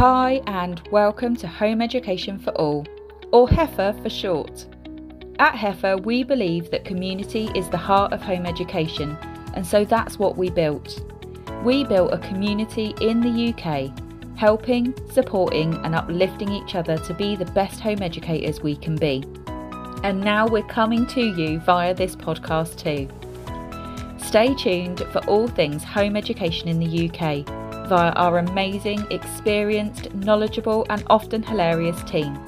Hi and welcome to Home Education for All, or HEFA for short. At HEFA we believe that community is the heart of home education, and so that's what we built. We built a community in the UK, helping, supporting and uplifting each other to be the best home educators we can be. And now we're coming to you via this podcast too. Stay tuned for all things home education in the UK via our amazing, experienced, knowledgeable and often hilarious team.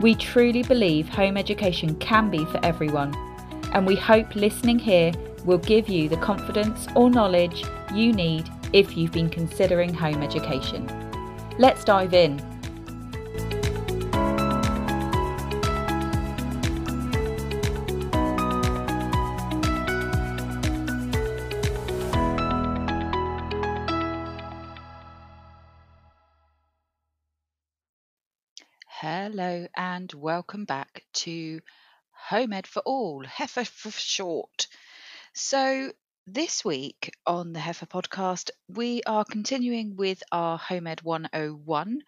We truly believe home education can be for everyone, and we hope listening here will give you the confidence or knowledge you need if you've been considering home education. Let's dive in. Hello and welcome back to Home Ed for All, HEFA for short. So this week on the HEFA podcast, we are continuing with our Home Ed 101,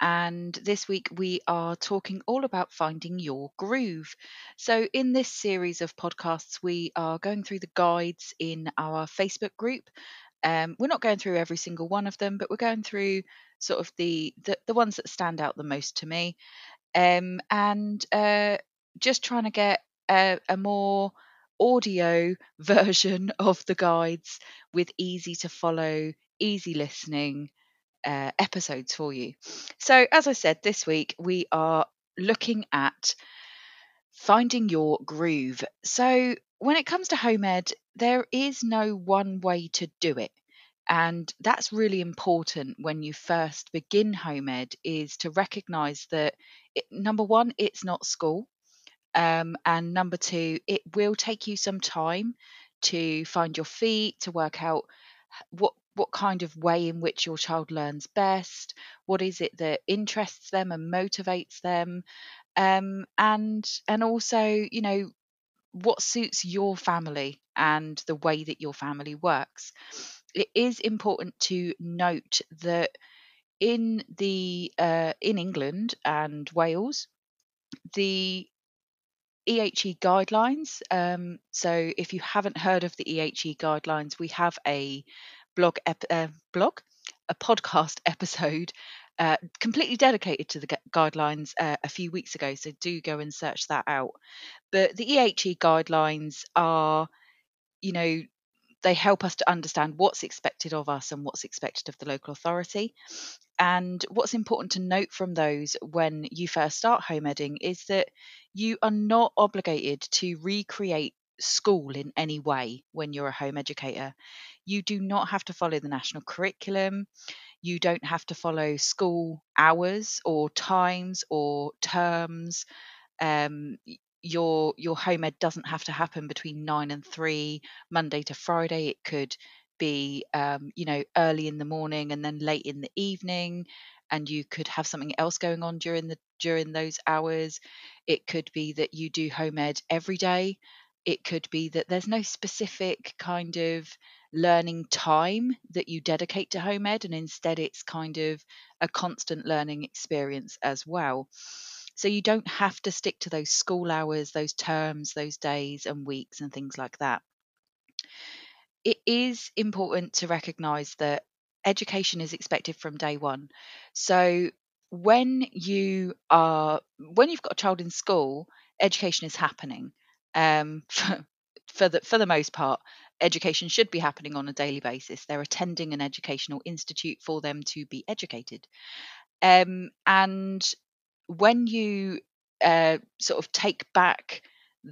and this week we are talking all about finding your groove. So in this series of podcasts, we are going through the guides in our Facebook group. We're not going through every single one of them, but we're going through sort of the ones that stand out the most to me, and just trying to get a more audio version of the guides with easy to follow, easy listening episodes for you. So as I said, this week we are looking at finding your groove. So when it comes to home ed, there is no one way to do it. And that's really important when you first begin home ed, is to recognise that, number one, it's not school. And number two, it will take you some time to find your feet, to work out what kind of way in which your child learns best, what is it that interests them and motivates them, and also, you know, what suits your family and the way that your family works. It is important to note that in England and Wales, the EHE guidelines. So if you haven't heard of the EHE guidelines, we have a podcast episode completely dedicated to the guidelines a few weeks ago. So do go and search that out. But the EHE guidelines are, you know, they help us to understand what's expected of us and what's expected of the local authority. And what's important to note from those when you first start home edding is that you are not obligated to recreate school in any way when you're a home educator. You do not have to follow the national curriculum. You don't have to follow school hours or times or terms. Your home ed doesn't have to happen between 9 and 3, Monday to Friday. It could be, early in the morning and then late in the evening, and you could have something else going on during those hours. It could be that you do home ed every day. It could be that there's no specific kind of learning time that you dedicate to home ed, and instead it's kind of a constant learning experience as well. So you don't have to stick to those school hours, those terms, those days and weeks and things like that. It is important to recognise that education is expected from day one. So when you've got a child in school, education is happening. For the most part, education should be happening on a daily basis. They're attending an educational institute for them to be educated. And when you sort of take back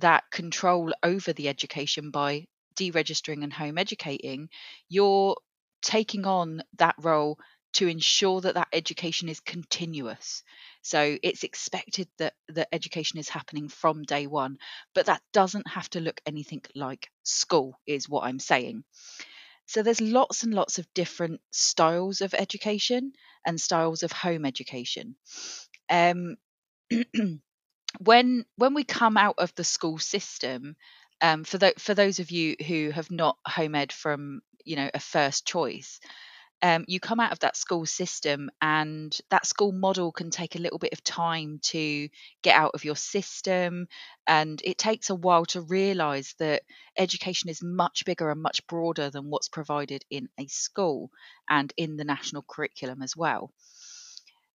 that control over the education by deregistering and home educating, you're taking on that role to ensure that education is continuous. So it's expected that the education is happening from day one, but that doesn't have to look anything like school, is what I'm saying. So there's lots and lots of different styles of education and styles of home education. When we come out of the school system, for those of you who have not home ed from, you know, a first choice, you come out of that school system, and that school model can take a little bit of time to get out of your system. And it takes a while to realise that education is much bigger and much broader than what's provided in a school and in the national curriculum as well.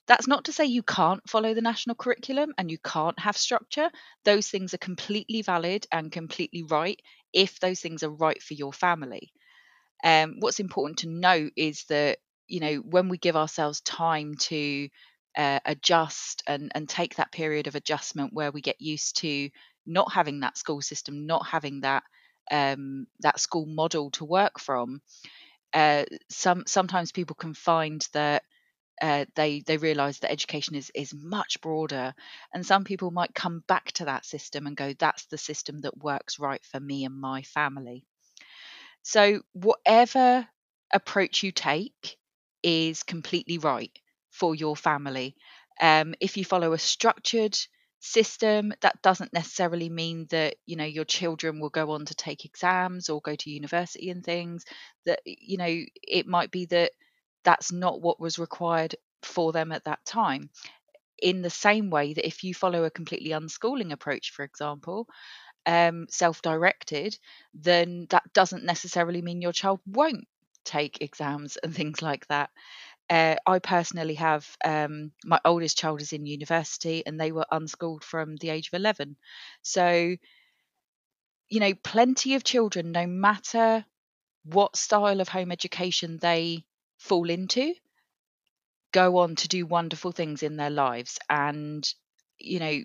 That's not to say you can't follow the national curriculum and you can't have structure. Those things are completely valid and completely right if those things are right for your family. What's important to note is that, you know, when we give ourselves time to adjust and take that period of adjustment where we get used to not having that school system, not having that that school model to work from, sometimes people can find that they realise that education is much broader, and some people might come back to that system and go, that's the system that works right for me and my family. So whatever approach you take is completely right for your family. If you follow a structured system, that doesn't necessarily mean that, you know, your children will go on to take exams or go to university and things. That, you know, it might be that that's not what was required for them at that time. In the same way that if you follow a completely unschooling approach, for example, self-directed, then that doesn't necessarily mean your child won't take exams and things like that. I personally have, my oldest child is in university and they were unschooled from the age of 11. So, you know, plenty of children, no matter what style of home education they fall into, go on to do wonderful things in their lives. And, you know,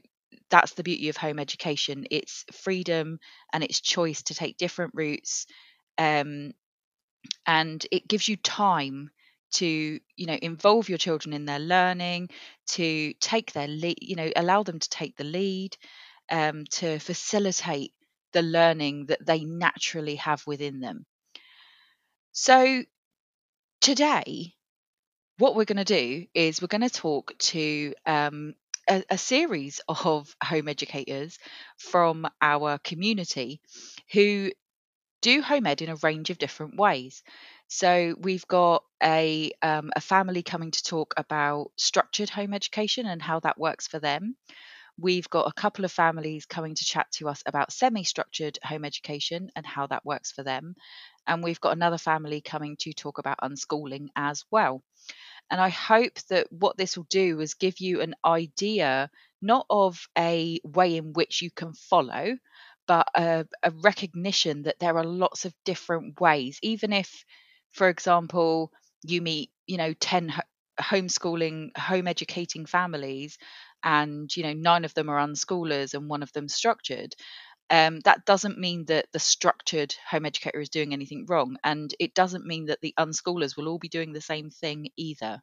that's the beauty of home education. It's freedom and it's choice to take different routes, and it gives you time to, you know, involve your children in their learning, to take their lead, you know, allow them to take the lead, to facilitate the learning that they naturally have within them. So today, what we're going to do is we're going to talk to a series of home educators from our community who do home ed in a range of different ways. So we've got a family coming to talk about structured home education and how that works for them. We've got a couple of families coming to chat to us about semi-structured home education and how that works for them. And we've got another family coming to talk about unschooling as well. And I hope that what this will do is give you an idea, not of a way in which you can follow, but a recognition that there are lots of different ways. Even if, for example, you meet, you know, 10 homeschooling, home educating families, and, you know, 9 of them are unschoolers and 1 of them structured. That doesn't mean that the structured home educator is doing anything wrong, and it doesn't mean that the unschoolers will all be doing the same thing either.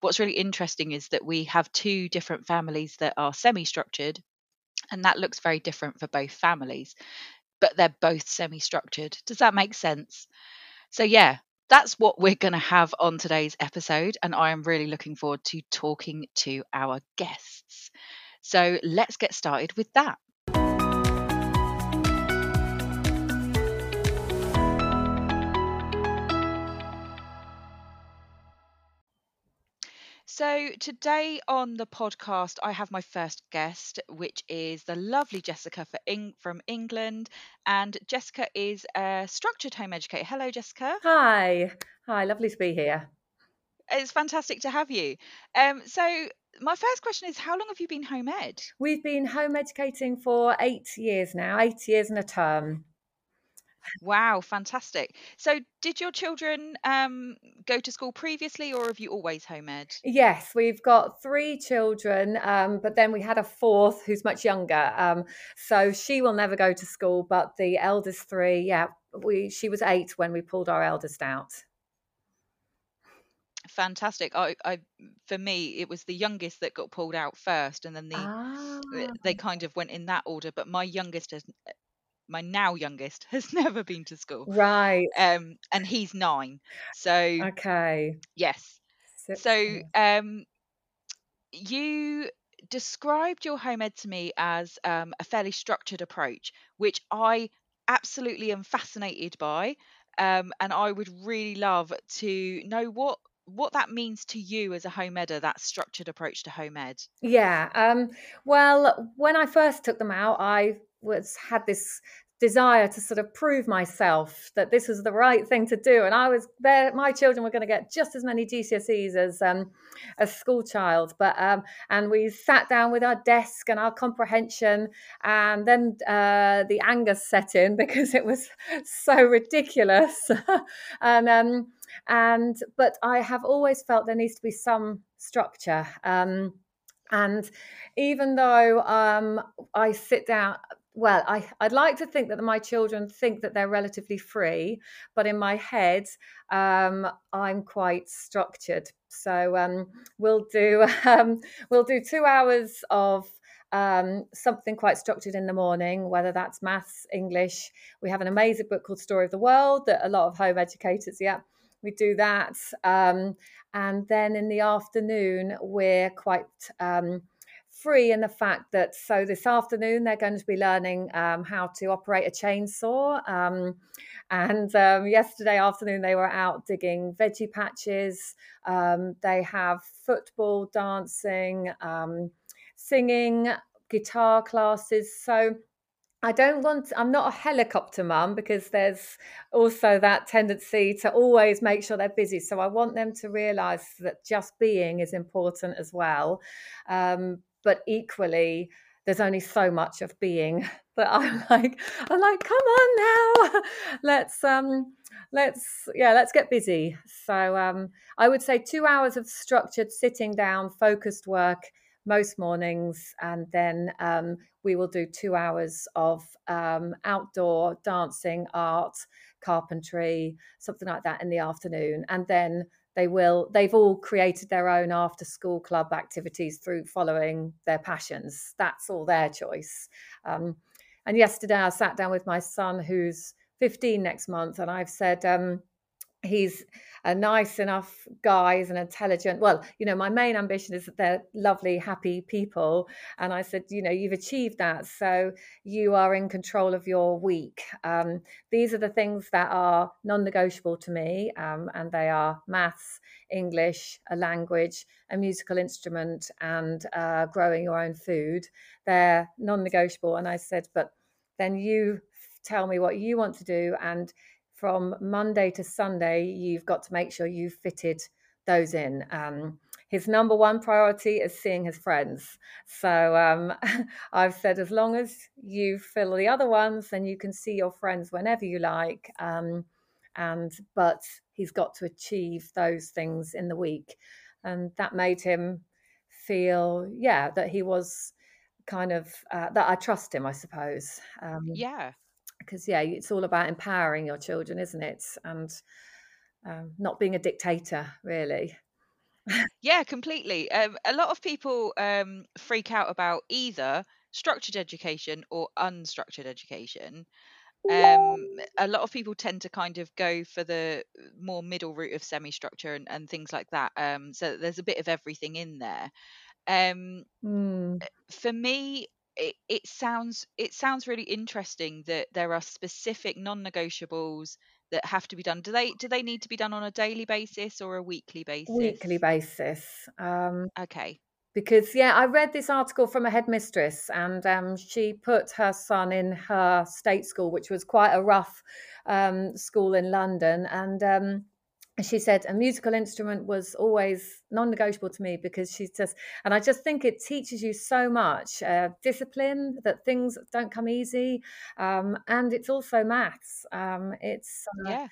What's really interesting is that we have 2 different families that are semi-structured, and that looks very different for both families, but they're both semi-structured. Does that make sense? So yeah, that's what we're going to have on today's episode, and I am really looking forward to talking to our guests. So let's get started with that. So today on the podcast, I have my first guest, which is the lovely Jessica from England. And Jessica is a structured home educator. Hello, Jessica. Hi. Hi, lovely to be here. It's fantastic to have you. So my first question is, how long have you been home ed? We've been home educating for 8 years now, 8 years and a term. Wow, fantastic. So did your children go to school previously, or have you always home ed? Yes, we've got 3 children, but then we had a 4th who's much younger. So she will never go to school, but the eldest 3, yeah, she was 8 when we pulled our eldest out. Fantastic. I for me, it was the youngest that got pulled out first, and then they kind of went in that order, but my youngest has... My now youngest has never been to school. Right. And he's 9. So okay. Yes. So you described your home ed to me as a fairly structured approach, which I absolutely am fascinated by. And I would really love to know what that means to you as a home edder, that structured approach to home ed. Yeah. Well, when I first took them out, I had this desire to sort of prove myself that this was the right thing to do, and I was there. My children were going to get just as many GCSEs as a school child, but and we sat down with our desk and our comprehension, and then the anger set in because it was so ridiculous. And but I have always felt there needs to be some structure, and even though I sit down. Well, I'd like to think that my children think that they're relatively free, but in my head, I'm quite structured. So we'll do 2 hours of something quite structured in the morning, whether that's maths, English. We have an amazing book called Story of the World that a lot of home educators, we do that. And then in the afternoon, we're quite free in the fact that, so this afternoon they're going to be learning how to operate a chainsaw, and yesterday afternoon they were out digging veggie patches. They have football, dancing, singing, guitar classes. So I'm not a helicopter mum, because there's also that tendency to always make sure they're busy. So I want them to realise that just being is important as well. But equally, there's only so much of being that I'm like, come on now, let's get busy. So I would say 2 hours of structured sitting down, focused work most mornings, and then we will do 2 hours of outdoor dancing, art, carpentry, something like that in the afternoon, and then they've all created their own after school club activities through following their passions. That's all their choice. And yesterday I sat down with my son, who's 15 next month, and I've said, he's a nice enough guy, he's an intelligent, my main ambition is that they're lovely, happy people. And I said, you've achieved that. So you are in control of your week. These are the things that are non-negotiable to me. And they are maths, English, a language, a musical instrument, and growing your own food. They're non-negotiable. And I said, but then you tell me what you want to do, and from Monday to Sunday, you've got to make sure you've fitted those in. His number one priority is seeing his friends. So I've said, as long as you fill the other ones, then you can see your friends whenever you like. But he's got to achieve those things in the week. And that made him feel, that he was kind of, that I trust him, I suppose. Because it's all about empowering your children, isn't it? And not being a dictator, really. Yeah, completely. A lot of people freak out about either structured education or unstructured education. A lot of people tend to kind of go for the more middle route of semi-structure and things like that. So there's a bit of everything in there. For me, it sounds really interesting that there are specific non-negotiables that have to be done. Do they need to be done on a daily basis or a weekly basis? Weekly basis. Okay. Because I read this article from a headmistress, and she put her son in her state school, which was quite a rough school in London, and she said a musical instrument was always non-negotiable to me, because I just think it teaches you so much discipline, that things don't come easy, and it's also maths. And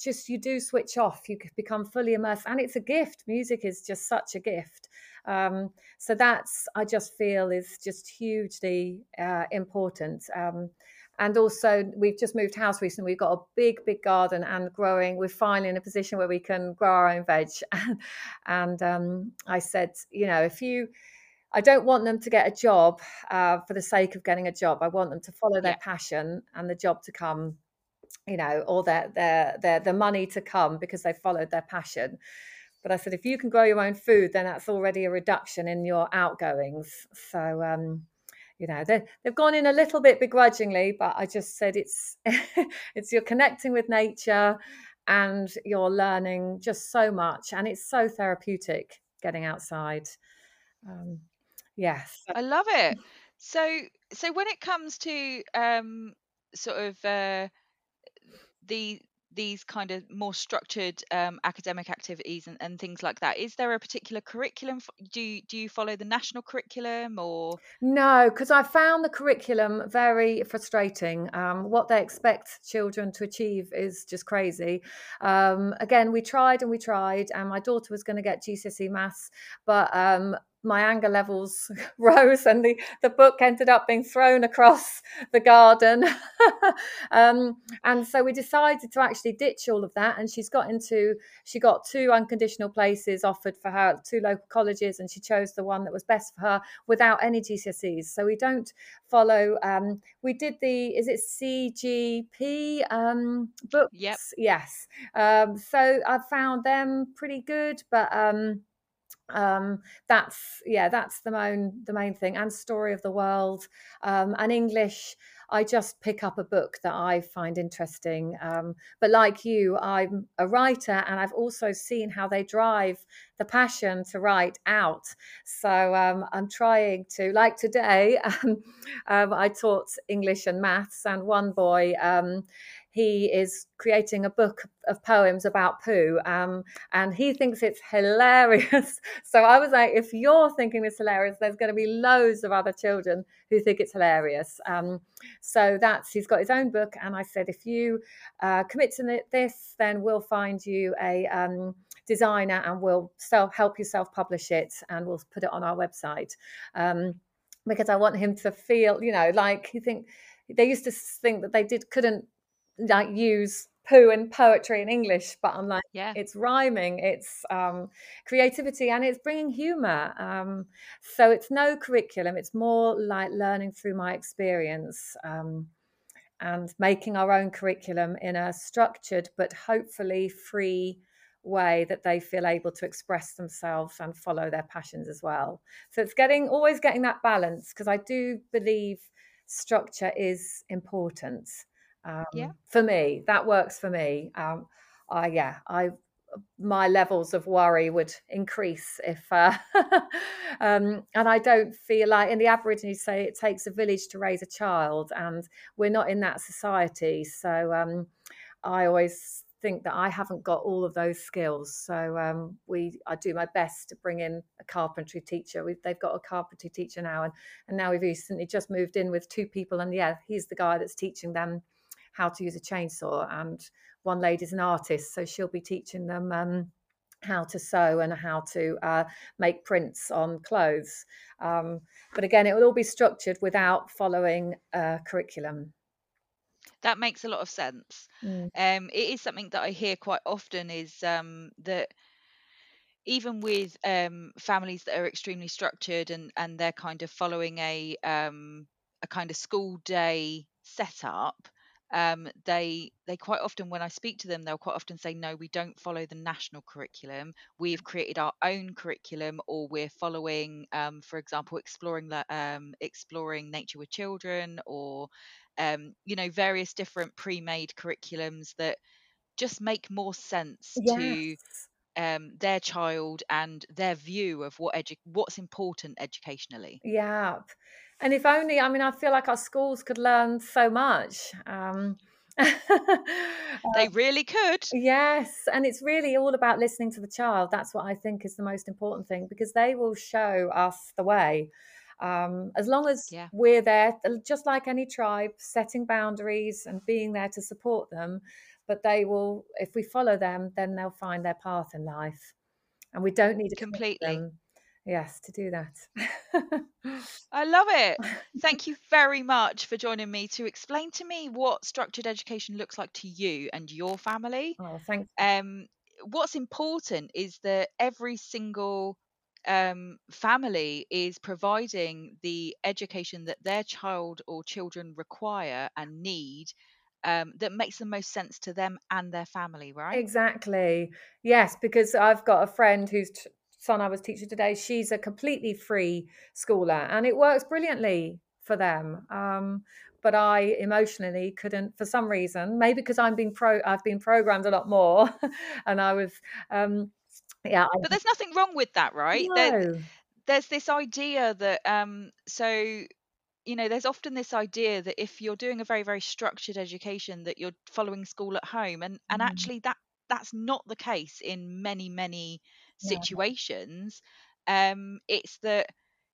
just you do switch off, you become fully immersed, and it's a gift. Music is just such a gift. So that's, I just feel, is just hugely important. And also, we've just moved house recently. We've got a big, big garden and growing. We're finally in a position where we can grow our own veg. And I said, I don't want them to get a job for the sake of getting a job. I want them to follow their passion, and the job to come, or the money to come, because they followed their passion. But I said, if you can grow your own food, then that's already a reduction in your outgoings. So you know, they've gone in a little bit begrudgingly, but I just said it's it's you're connecting with nature and you're learning just so much, and it's so therapeutic getting outside. Yes, I love it. So when it comes to these kind of more structured academic activities and things like that, is there a particular curriculum? Do you follow the national curriculum or? No, because I found the curriculum very frustrating. What they expect children to achieve is just crazy. Again, we tried and my daughter was going to get GCSE maths, but my anger levels rose and the book ended up being thrown across the garden. And so we decided to actually ditch all of that. And she got two unconditional places offered for her, two local colleges, and she chose the one that was best for her without any GCSEs. So we don't follow, we did is it CGP books? Yep. Yes. So I found them pretty good, but that's the main thing, and Story of the World, and English. I just pick up a book that I find interesting, but like you, I'm a writer, and I've also seen how they drive the passion to write out. So I'm trying to, like today, I taught English and maths, and one boy, he is creating a book of poems about poo, and he thinks it's hilarious. So I was like, if you're thinking it's hilarious, there's going to be loads of other children who think it's hilarious. So he's got his own book, and I said, if you commit to this, then we'll find you a designer and we'll help you self-publish it, and we'll put it on our website, because I want him to feel, you know, like they used to think that couldn't like use poo and poetry in English, but I'm like, yeah, it's rhyming, it's creativity, and it's bringing humor. So it's no curriculum, it's more like learning through my experience, and making our own curriculum in a structured but hopefully free way that they feel able to express themselves and follow their passions as well. So it's always getting that balance, because I do believe structure is important. For me, that works for me. My levels of worry would increase if, and I don't feel like, in the Aborigines say it takes a village to raise a child, and we're not in that society. So I always think that I haven't got all of those skills. So I do my best to bring in a carpentry teacher. They've got a carpentry teacher now, and now we've recently just moved in with two people, and yeah, he's the guy that's teaching them how to use a chainsaw, and one lady's an artist, so she'll be teaching them how to sew and how to make prints on clothes. But again, it will all be structured without following a curriculum. That makes a lot of sense. It is something that I hear quite often, is that even with families that are extremely structured and they're kind of following a kind of school day setup, they quite often, when I speak to them, they'll quite often say, no, we don't follow the national curriculum, we've created our own curriculum, or we're following for example exploring nature with children, or various different pre-made curriculums that just make more sense. Yes. To their child and their view of what's important educationally. Yeah. And if only, I mean, I feel like our schools could learn so much. They really could. Yes. And it's really all about listening to the child. That's what I think is the most important thing, because they will show us the way. As long as we're there, just like any tribe, setting boundaries and being there to support them. But they will, if we follow them, then they'll find their path in life. And we don't need to completely. Yes, to do that. I love it. Thank you very much for joining me to explain to me what structured education looks like to you and your family. Oh, thanks. What's important is that every single family is providing the education that their child or children require and need, that makes the most sense to them and their family, right? Exactly. Yes, because I've got a friend who's son I was teaching today, she's a completely free schooler, and it works brilliantly for them. But I emotionally couldn't, for some reason, maybe because I've been programmed a lot more, and I was, But there's nothing wrong with that, right? No. There's this idea that, there's often this idea that if you're doing a very, very structured education, that you're following school at home, and actually that's not the case in many, many situations. It's that,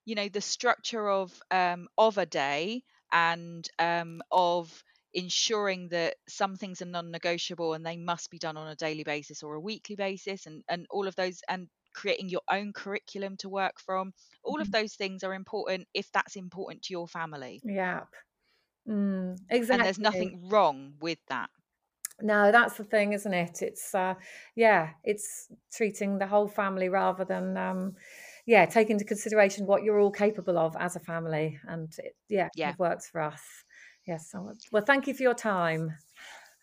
the structure of a day and of ensuring that some things are non-negotiable and they must be done on a daily basis or a weekly basis, and all of those, and creating your own curriculum to work from. All of those things are important if that's important to your family. Yeah, exactly. And there's nothing wrong with that. No, that's the thing, isn't it? It's it's treating the whole family rather than take into consideration what you're all capable of as a family, and it works for us. Yes. Well, thank you for your time.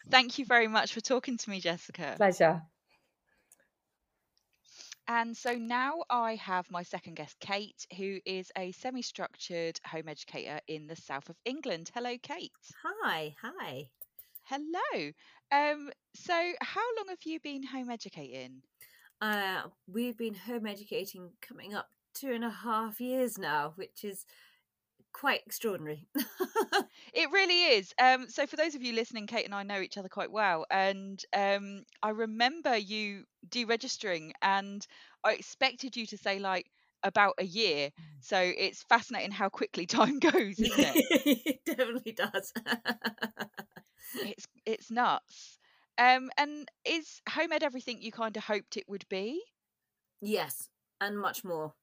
Thank you very much for talking to me, Jessica. Pleasure. And so now I have my second guest, Kate, who is a semi-structured home educator in the south of England. Hello, Kate. Hi. Hello. So how long have you been home educating? We've been home educating coming up 2.5 years now, which is quite extraordinary. It really is. So for those of you listening, Kate and I know each other quite well, and I remember you deregistering, and I expected you to say like about a year. So it's fascinating how quickly time goes, isn't it? It definitely does. It's nuts. And is home ed everything you kind of hoped it would be? Yes, and much more.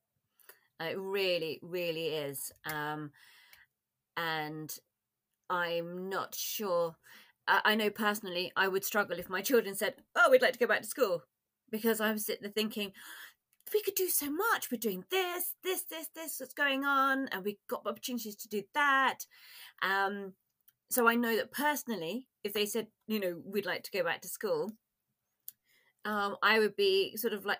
It really, really is. And I'm not sure. I know personally I would struggle if my children said, oh, we'd like to go back to school, because I'm sitting there thinking, we could do so much. We're doing this, what's going on, and we've got opportunities to do that. So I know that personally, if they said, we'd like to go back to school, I would be sort of like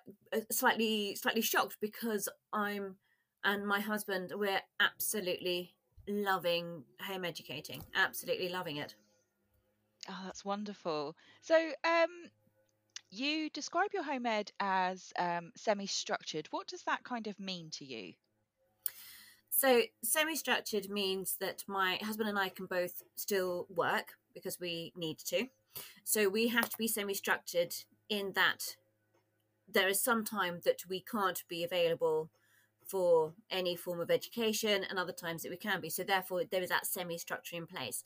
slightly shocked, because I'm and my husband, we're absolutely loving home educating, absolutely loving it. Oh, that's wonderful. So you describe your home ed as semi-structured. What does that kind of mean to you? So semi-structured means that my husband and I can both still work because we need to. So we have to be semi-structured in that there is some time that we can't be available for any form of education and other times that we can be. So therefore, there is that semi-structure in place.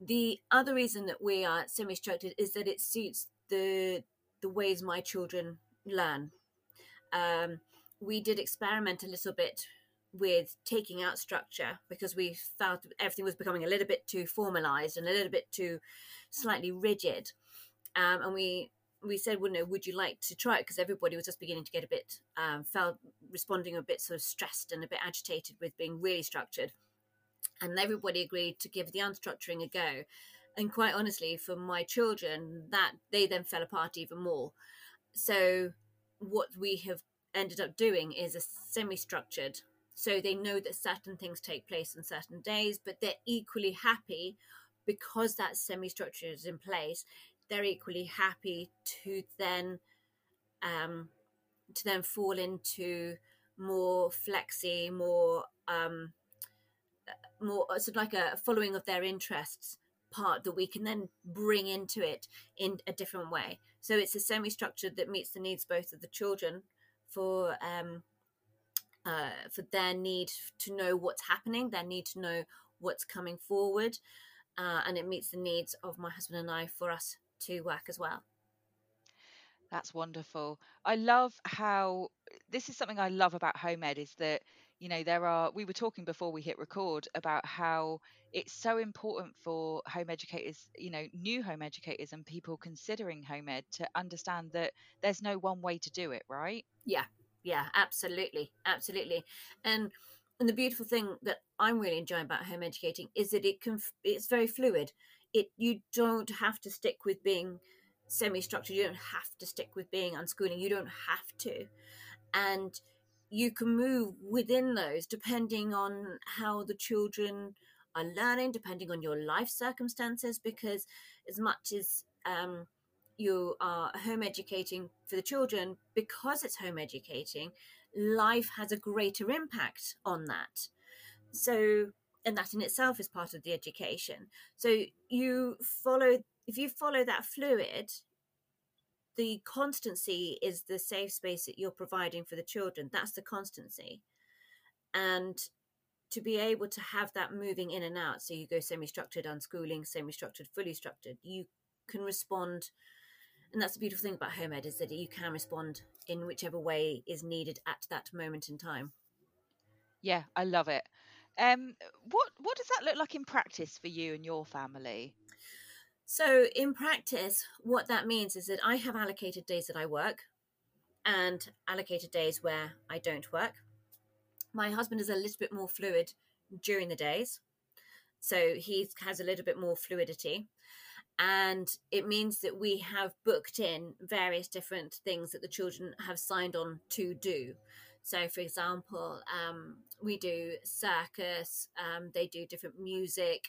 The other reason that we are semi-structured is that it suits the ways my children learn. We did experiment a little bit with taking out structure because we found everything was becoming a little bit too formalized and a little bit too slightly rigid. And we said, well, no, would you like to try it? Because everybody was just beginning to get a bit, responding a bit sort of stressed and a bit agitated with being really structured. And everybody agreed to give the unstructuring a go. And quite honestly, for my children, that they then fell apart even more. So what we have ended up doing is a semi-structured. So they know that certain things take place on certain days, but they're equally happy because that semi-structure is in place. They're equally happy to then fall into more flexi, more sort of like a following of their interests part that we can then bring into it in a different way. So it's a semi-structure that meets the needs both of the children for their need to know what's happening, their need to know what's coming forward, and it meets the needs of my husband and I for us to work as well. That's wonderful. I love how this is something I love about home ed is that we were talking before we hit record about how it's so important for home educators, new home educators and people considering home ed to understand that there's no one way to do it, right? Yeah, absolutely. And the beautiful thing that I'm really enjoying about home educating is that it's very fluid. You don't have to stick with being semi-structured. You don't have to stick with being unschooling. You don't have to. And you can move within those depending on how the children are learning, depending on your life circumstances, because as much as you are home educating for the children, because it's home educating, life has a greater impact on that. So, and that in itself is part of the education. So you follow, if you follow that fluid, the constancy is the safe space that you're providing for the children. That's the constancy. And to be able to have that moving in and out, so you go semi-structured, unschooling, semi-structured, fully structured, you can respond. And that's the beautiful thing about home ed, is that you can respond in whichever way is needed at that moment in time. Yeah, I love it. What does that look like in practice for you and your family? So in practice, what that means is that I have allocated days that I work and allocated days where I don't work. My husband is a little bit more fluid during the days, so he has a little bit more fluidity. And it means that we have booked in various different things that the children have signed on to do. So, for example, we do circus, they do different music,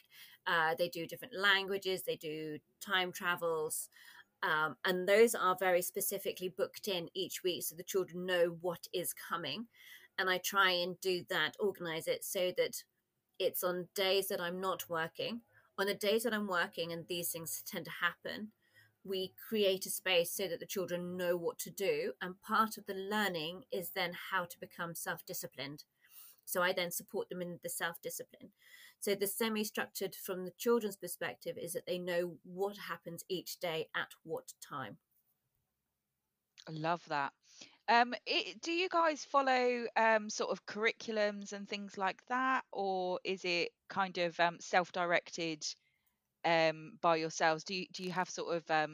they do different languages, they do time travels. And those are very specifically booked in each week so the children know what is coming. And I try and do that, organise it so that it's on days that I'm not working. On the days that I'm working, and these things tend to happen, we create a space so that the children know what to do. And part of the learning is then how to become self-disciplined. So I then support them in the self-discipline. So the semi-structured from the children's perspective is that they know what happens each day at what time. I love that. Do you guys follow sort of curriculums and things like that? Or is it kind of self-directed by yourselves? Do you have sort of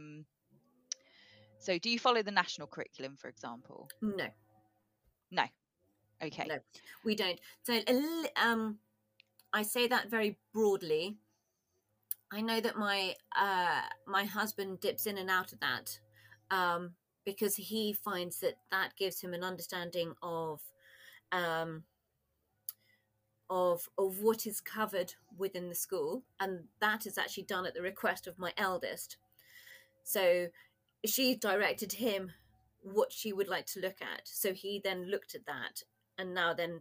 so do you follow the national curriculum, for example? No. Okay. No, we don't. So I say that very broadly. I know that my my husband dips in and out of that because he finds that gives him an understanding of what is covered within the school, and that is actually done at the request of my eldest. So she directed him what she would like to look at, so he then looked at that and now then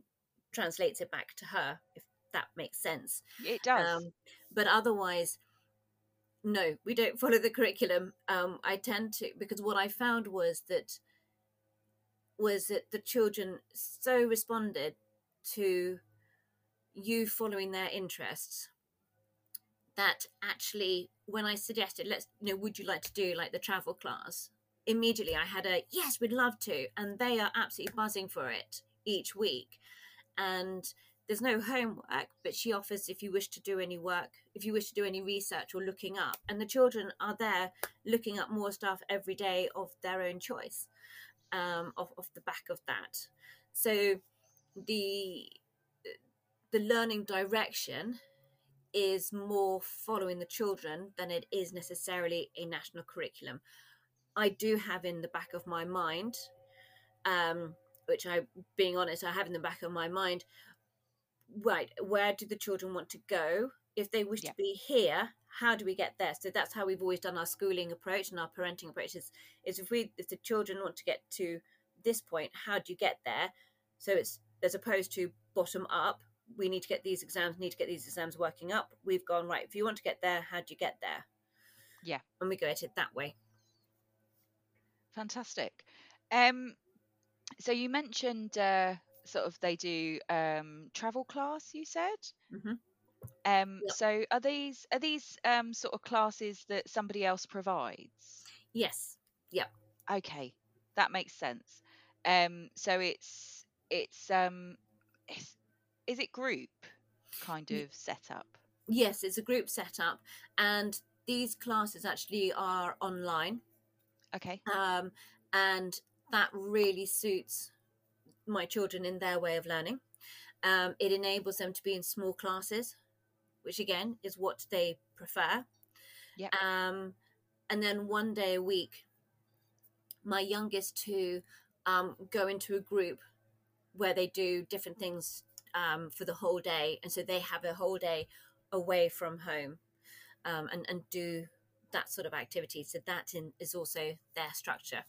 translates it back to her, if that makes sense. It does. But otherwise, no, we don't follow the curriculum. I tend to, because what I found was that the children so responded to you following their interests that actually when I suggested, would you like to do like the travel class, immediately I had a yes, we'd love to, and they are absolutely buzzing for it each week. And there's no homework, but she offers if you wish to do any research or looking up, and the children are there looking up more stuff every day of their own choice off the back of that. So the learning direction is more following the children than it is necessarily a national curriculum. I do have in the back of my mind, which I have in the back of my mind, right, where do the children want to go? If they wish to be here, how do we get there? So that's how we've always done our schooling approach and our parenting approach is if the children want to get to this point, how do you get there? So it's as opposed to bottom up, we need to get these exams, working up. We've gone, right, if you want to get there, how do you get there? Yeah. And we go at it that way. Fantastic. So you mentioned sort of they do travel class, you said? Mm-hmm. Yep. So are these sort of classes that somebody else provides? Yes. Yep. Okay. That makes sense. So is it group kind of set up? Yes, it's a group set up, and these classes actually are online. Okay. And that really suits my children in their way of learning. It enables them to be in small classes, which again is what they prefer. Yeah. And then one day a week, my youngest two go into a group where they do different things for the whole day. And so they have a whole day away from home and do that sort of activity. So that is also their structure.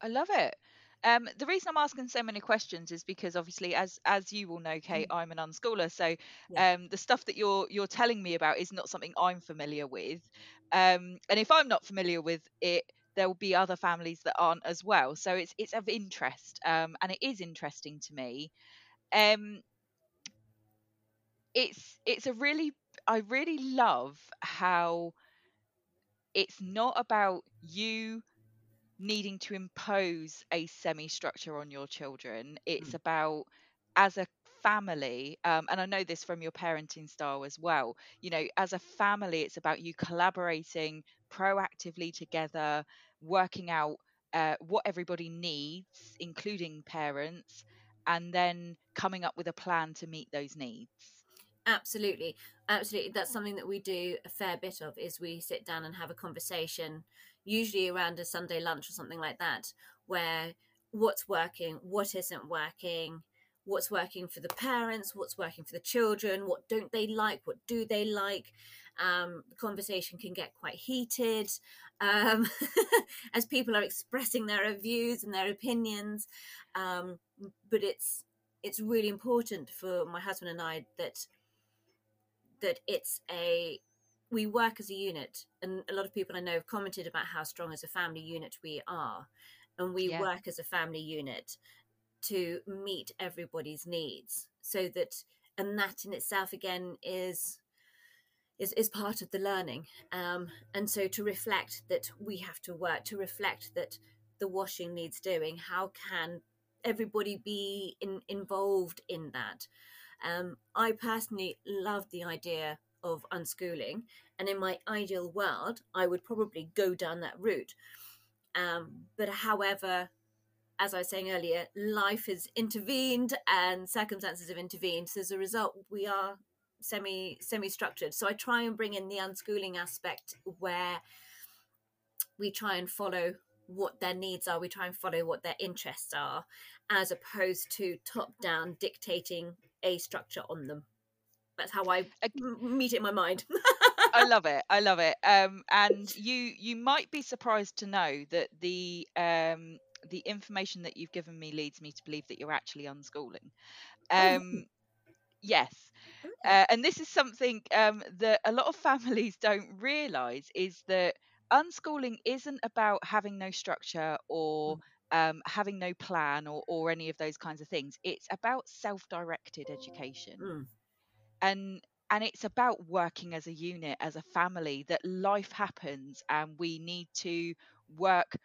I love it. The reason I'm asking so many questions is because obviously, as you will know, Kate, I'm an unschooler. So the stuff that you're telling me about is not something I'm familiar with. And if I'm not familiar with it, there will be other families that aren't as well. So it's of interest, and it is interesting to me. I really love how it's not about you needing to impose a semi-structure on your children. It's about, as a family, and I know this from your parenting style as well, you know, as a family, it's about you collaborating proactively together, working out what everybody needs, including parents, and then coming up with a plan to meet those needs. Absolutely. Absolutely. That's something that we do a fair bit of, is we sit down and have a conversation, usually around a Sunday lunch or something like that, where what's working, what isn't working, what's working for the parents, what's working for the children, what don't they like, what do they like. The conversation can get quite heated as people are expressing their views and their opinions. But it's really important for my husband and I that we work as a unit, and a lot of people I know have commented about how strong as a family unit we are, and we work as a family unit to meet everybody's needs, so that, and that in itself again is part of the learning, and so to reflect that we have to work, to reflect that the washing needs doing, how can everybody be involved in that. I personally love the idea of unschooling, and in my ideal world I would probably go down that route, but however, as I was saying earlier, life has intervened and circumstances have intervened, so as a result we are semi-structured. So I try and bring in the unschooling aspect where we try and follow what their needs are, we try and follow what their interests are, as opposed to top down dictating a structure on them. That's how I meet it in my mind. I love it. And you might be surprised to know that the information that you've given me leads me to believe that you're actually unschooling. Yes. And this is something that a lot of families don't realize, is that unschooling isn't about having no structure or having no plan or any of those kinds of things. It's about self-directed education. And it's about working as a unit, as a family, that life happens and we need to work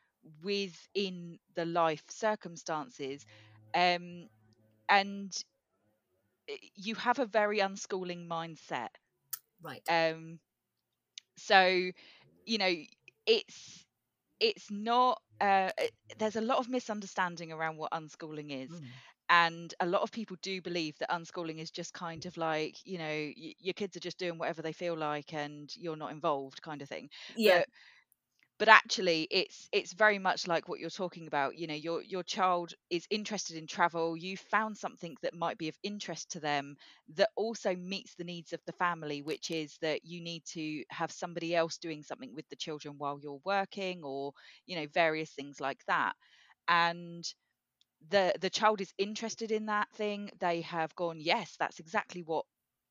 within the life circumstances. And you have a very unschooling mindset. Right. So, you know, it's not there's a lot of misunderstanding around what unschooling is. And a lot of people do believe that unschooling is just kind of like, you know, your kids are just doing whatever they feel like and you're not involved kind of thing. Yeah. But actually, it's very much like what you're talking about. You know, your child is interested in travel. You found something that might be of interest to them that also meets the needs of the family, which is that you need to have somebody else doing something with the children while you're working, or, you know, various things like that. And the child is interested in that thing. They have gone, yes, that's exactly what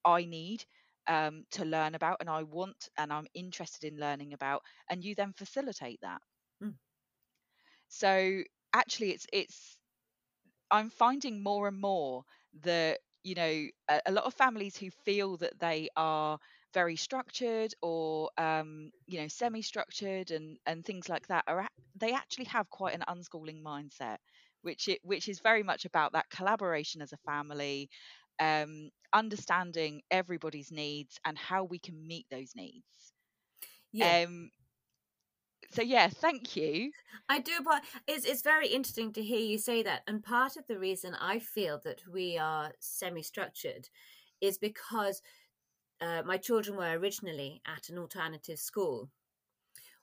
I need to learn about, and I want, and I'm interested in learning about, and you then facilitate that. So actually it's I'm finding more and more that, you know, a lot of families who feel that they are very structured or you know, semi-structured and things like that they actually have quite an unschooling mindset, which is very much about that collaboration as a family, understanding everybody's needs and how we can meet those needs. So yeah, thank you. I do, but it's very interesting to hear you say that. And part of the reason I feel that we are semi-structured is because my children were originally at an alternative school,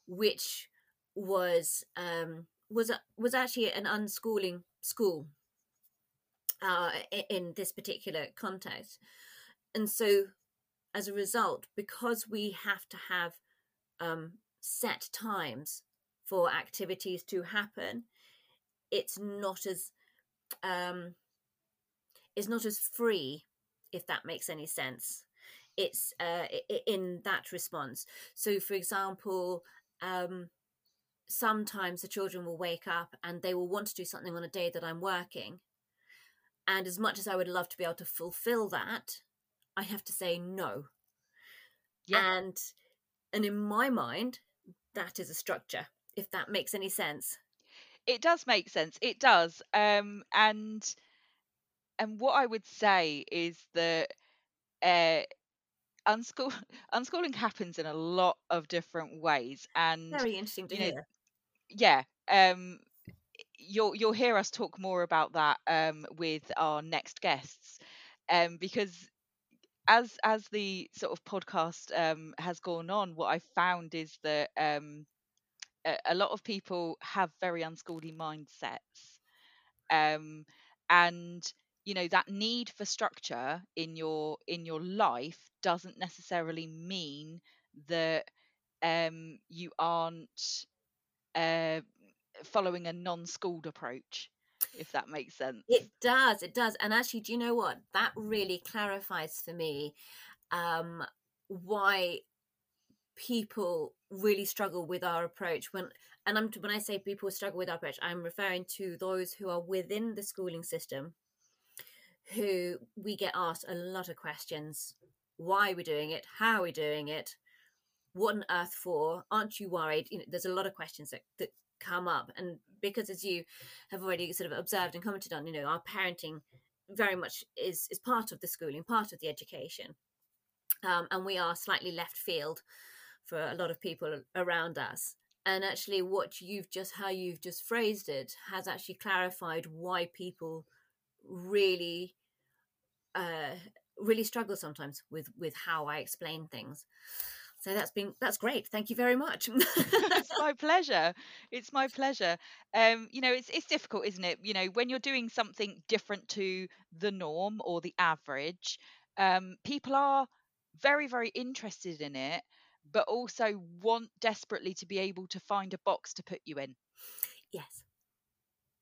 which was actually an unschooling school. in this particular context. And so as a result, because we have to have set times for activities to happen, it's not as free, if that makes any sense. It's in that response. So, for example, sometimes the children will wake up and they will want to do something on a day that I'm working. And as much as I would love to be able to fulfill that, I have to say no. Yeah. And in my mind, that is a structure, if that makes any sense. It does make sense. It does. And what I would say is that unschooling happens in a lot of different ways. And very interesting to hear. Yeah. You'll hear us talk more about that with our next guests, because as the sort of podcast has gone on, what I found is that a lot of people have very unschooling mindsets, and you know that need for structure in your life doesn't necessarily mean that you aren't following a non-schooled approach, if that makes sense. It does. And actually, do you know what, that really clarifies for me why people really struggle with our approach. When I say people struggle with our approach, I'm referring to those who are within the schooling system, who we get asked a lot of questions. Why are we doing it? How are we doing it? What on earth for? Aren't you worried? You know, there's a lot of questions that come up, and because, as you have already sort of observed and commented on, you know, our parenting very much is part of the schooling, part of the education, and we are slightly left field for a lot of people around us. And actually how you've just phrased it has actually clarified why people really really struggle sometimes with how I explain things. So that's great. Thank you very much. It's my pleasure. You know, it's difficult, isn't it? You know, when you're doing something different to the norm or the average, people are very, very interested in it, but also want desperately to be able to find a box to put you in. Yes.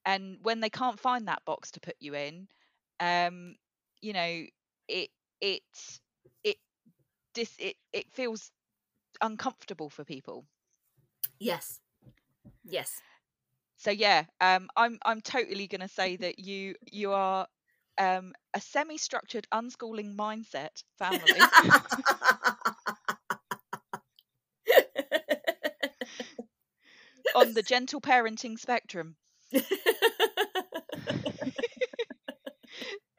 And when they can't find that box to put you in, you know, it feels uncomfortable for people. Yes. So yeah, I'm totally gonna say that you are a semi-structured unschooling mindset family. On the gentle parenting spectrum.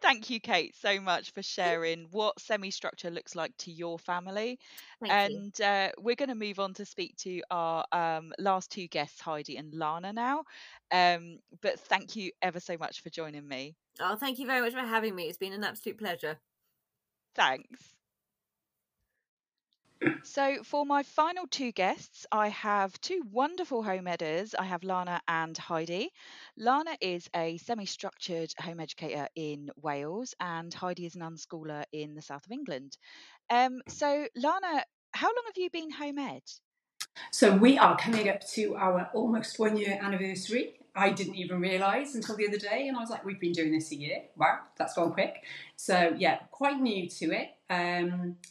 Thank you, Kate, so much for sharing what semi-structure looks like to your family. Thank you. We're going to move on to speak to our last two guests, Heidi and Lana, now. But thank you ever so much for joining me. Oh, thank you very much for having me. It's been an absolute pleasure. Thanks. So for my final two guests, I have two wonderful home edders. I have Lana and Heidi. Lana is a semi-structured home educator in Wales, and Heidi is an unschooler in the south of England. So Lana, how long have you been home ed? So we are coming up to our almost 1 year anniversary. I didn't even realise until the other day, and I was like, we've been doing this a year. Wow, that's gone quick. So yeah, quite new to it.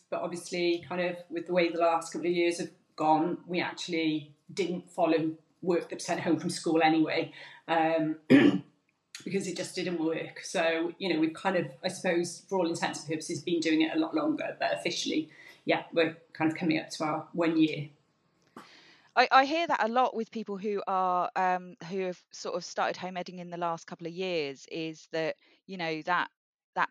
But obviously, kind of with the way the last couple of years have gone, we actually didn't follow work that was sent home from school anyway, because it just didn't work. So, you know, we've kind of, I suppose, for all intents and purposes, been doing it a lot longer, but officially, yeah, we're kind of coming up to our 1 year. I hear that a lot with people who are who have sort of started home edding in the last couple of years, is that, you know, that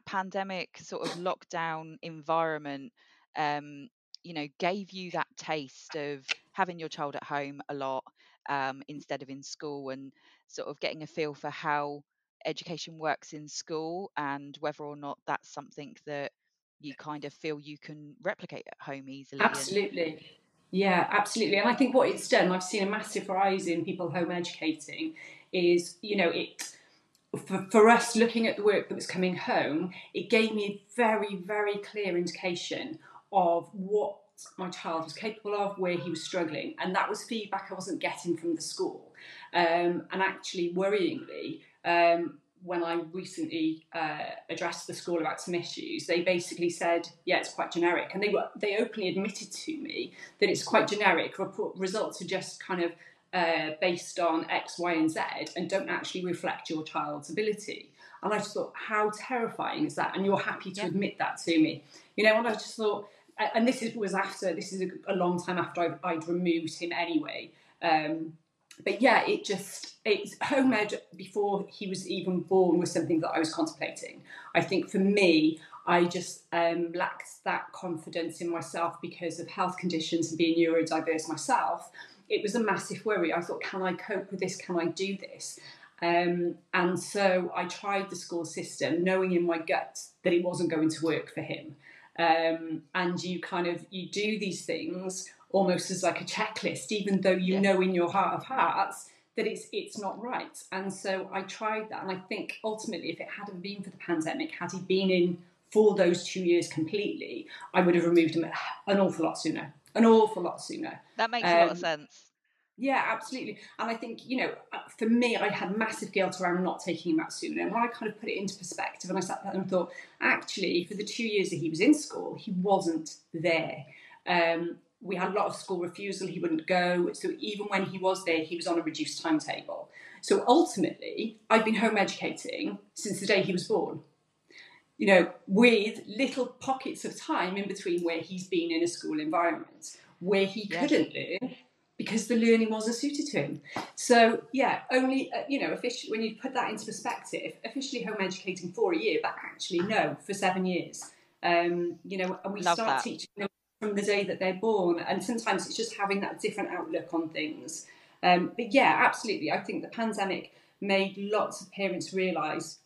pandemic sort of lockdown environment, you know, gave you that taste of having your child at home a lot instead of in school, and sort of getting a feel for how education works in school and whether or not that's something that you kind of feel you can replicate at home easily. Absolutely. Yeah, absolutely. And I think what it's done, I've seen a massive rise in people home educating, is, you know, it for us looking at the work that was coming home, it gave me a very, very clear indication of what my child was capable of, where he was struggling, and that was feedback I wasn't getting from the school. And actually, worryingly, when I recently addressed the school about some issues, they basically said, yeah, it's quite generic. And they openly admitted to me that it's quite generic. Results are just kind of based on X, Y, and Z and don't actually reflect your child's ability. And I just thought, how terrifying is that? And you're happy to admit that to me. You know, and I just thought, and this is a long time after I'd removed him anyway. But yeah, it's home ed before he was even born was something that I was contemplating. I think for me, I just lacked that confidence in myself because of health conditions and being neurodiverse myself. It was a massive worry. I thought, can I cope with this? Can I do this? And so I tried the school system, knowing in my gut that it wasn't going to work for him. And you do these things almost as like a checklist, even though you know in your heart of hearts that it's not right. And so I tried that. And I think ultimately, if it hadn't been for the pandemic, had he been in for those 2 years completely, I would have removed him an awful lot sooner. That makes a lot of sense. Yeah, absolutely. And I think, for me, I had massive guilt around not taking him out sooner. And when I kind of put it into perspective and I sat there and thought, actually, for the 2 years that he was in school, he wasn't there. We had a lot of school refusal. He wouldn't go. So even when he was there, he was on a reduced timetable. So ultimately, I've been home educating since the day he was born, with little pockets of time in between where he's been in a school environment, where he couldn't learn because the learning wasn't suited to him. So, yeah, only, officially, when you put that into perspective, officially home educating for a year, but actually, no, for 7 years. And we start teaching them from the day that they're born. And sometimes it's just having that different outlook on things. But, yeah, absolutely. I think the pandemic made lots of parents realise,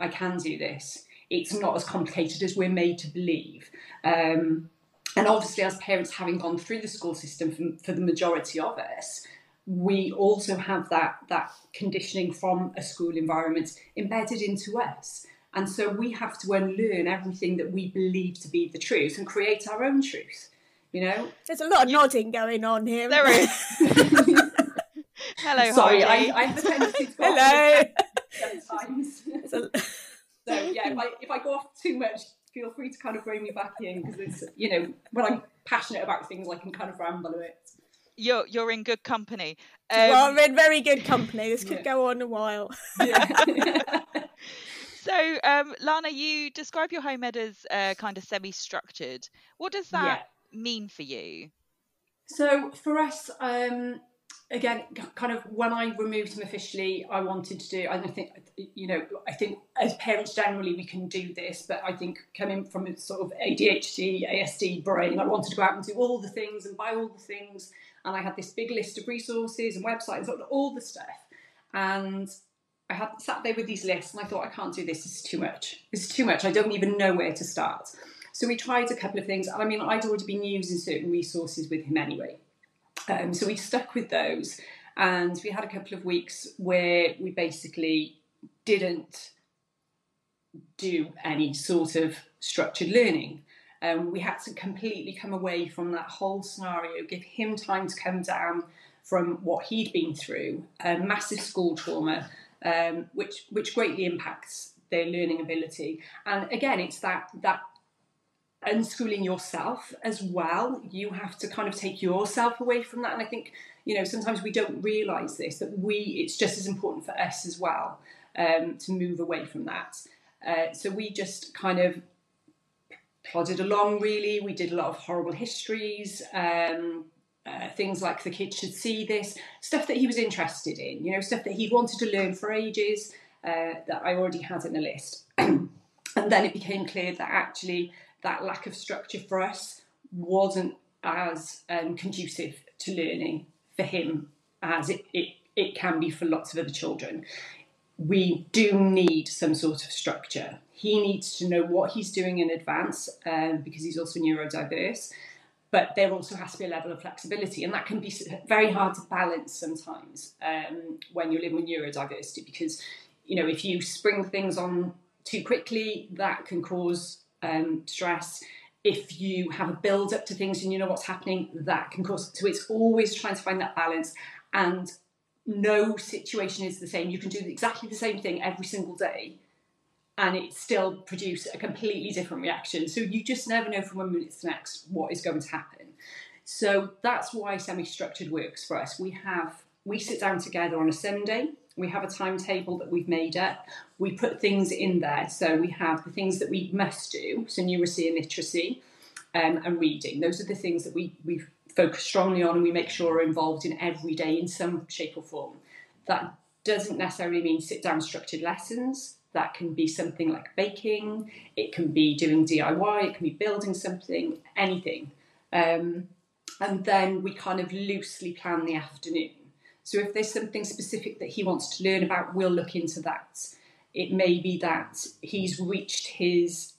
I can do this. It's not as complicated as we're made to believe. And obviously, as parents, having gone through the school system for the majority of us, we also have that conditioning from a school environment embedded into us. And so we have to unlearn everything that we believe to be the truth and create our own truth, There's a lot of nodding going on here. There is. Hello, sorry, Heidi. I have the tendency to go off sometimes. So, yeah, if I go off too much, feel free to kind of bring me back in because it's, when I'm passionate about things, I can kind of ramble a bit. You're in good company. Well, we're in very good company. This could go on a while. Yeah. So, Lana, you describe your home ed as kind of semi-structured. What does that mean for you? So, for us... Again, kind of when I removed him officially, I wanted to do, and I think as parents generally we can do this, but I think coming from a sort of ADHD, ASD brain, I wanted to go out and do all the things and buy all the things. And I had this big list of resources and websites and all the stuff. And I sat there with these lists and I thought, I can't do this. It's too much. It's too much. I don't even know where to start. So we tried a couple of things. I mean, I'd already been using certain resources with him anyway. So we stuck with those and we had a couple of weeks where we basically didn't do any sort of structured learning. We had to completely come away from that whole scenario, give him time to come down from what he'd been through, a massive school trauma, which greatly impacts their learning ability. And again, it's that unschooling yourself as well. You have to kind of take yourself away from that. And I think, sometimes we don't realise this, that it's just as important for us as well to move away from that. So we just kind of plodded along, really. We did a lot of Horrible Histories, things like The Kids Should See This, stuff that he was interested in, stuff that he wanted to learn for ages that I already had in the list. And then it became clear that actually... that lack of structure for us wasn't as conducive to learning for him as it can be for lots of other children. We do need some sort of structure. He needs to know what he's doing in advance because he's also neurodiverse, but there also has to be a level of flexibility, and that can be very hard to balance sometimes when you're living with neurodiversity because you know, if you spring things on too quickly, that can cause stress. If you have a build up to things and you know what's happening, that can cause, so it's always trying to find that balance, and no situation is the same. You can do exactly the same thing every single day and it still produce a completely different reaction. So you just never know from one minute to the next what is going to happen. So that's why semi-structured works for us. We sit down together on a Sunday. We have a timetable that we've made up. We put things in there. So we have the things that we must do, so numeracy and literacy, and reading. Those are the things that we focus strongly on and we make sure are involved in every day in some shape or form. That doesn't necessarily mean sit-down structured lessons. That can be something like baking. It can be doing DIY. It can be building something, anything. And then we kind of loosely plan the afternoon. So if there's something specific that he wants to learn about, we'll look into that. It may be that he's reached his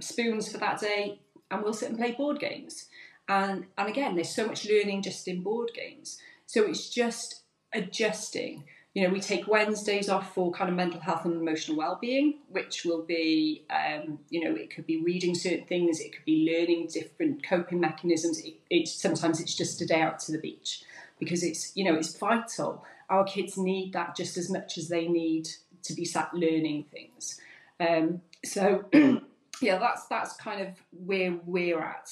spoons for that day, and we'll sit and play board games. And again, there's so much learning just in board games. So it's just adjusting. You know, we take Wednesdays off for kind of mental health and emotional well-being, which will be, you know, it could be reading certain things, it could be learning different coping mechanisms. Sometimes it's just a day out to the beach, because it's, you know, it's vital. Our kids need that just as much as they need to be sat learning things. So yeah, that's kind of where we're at.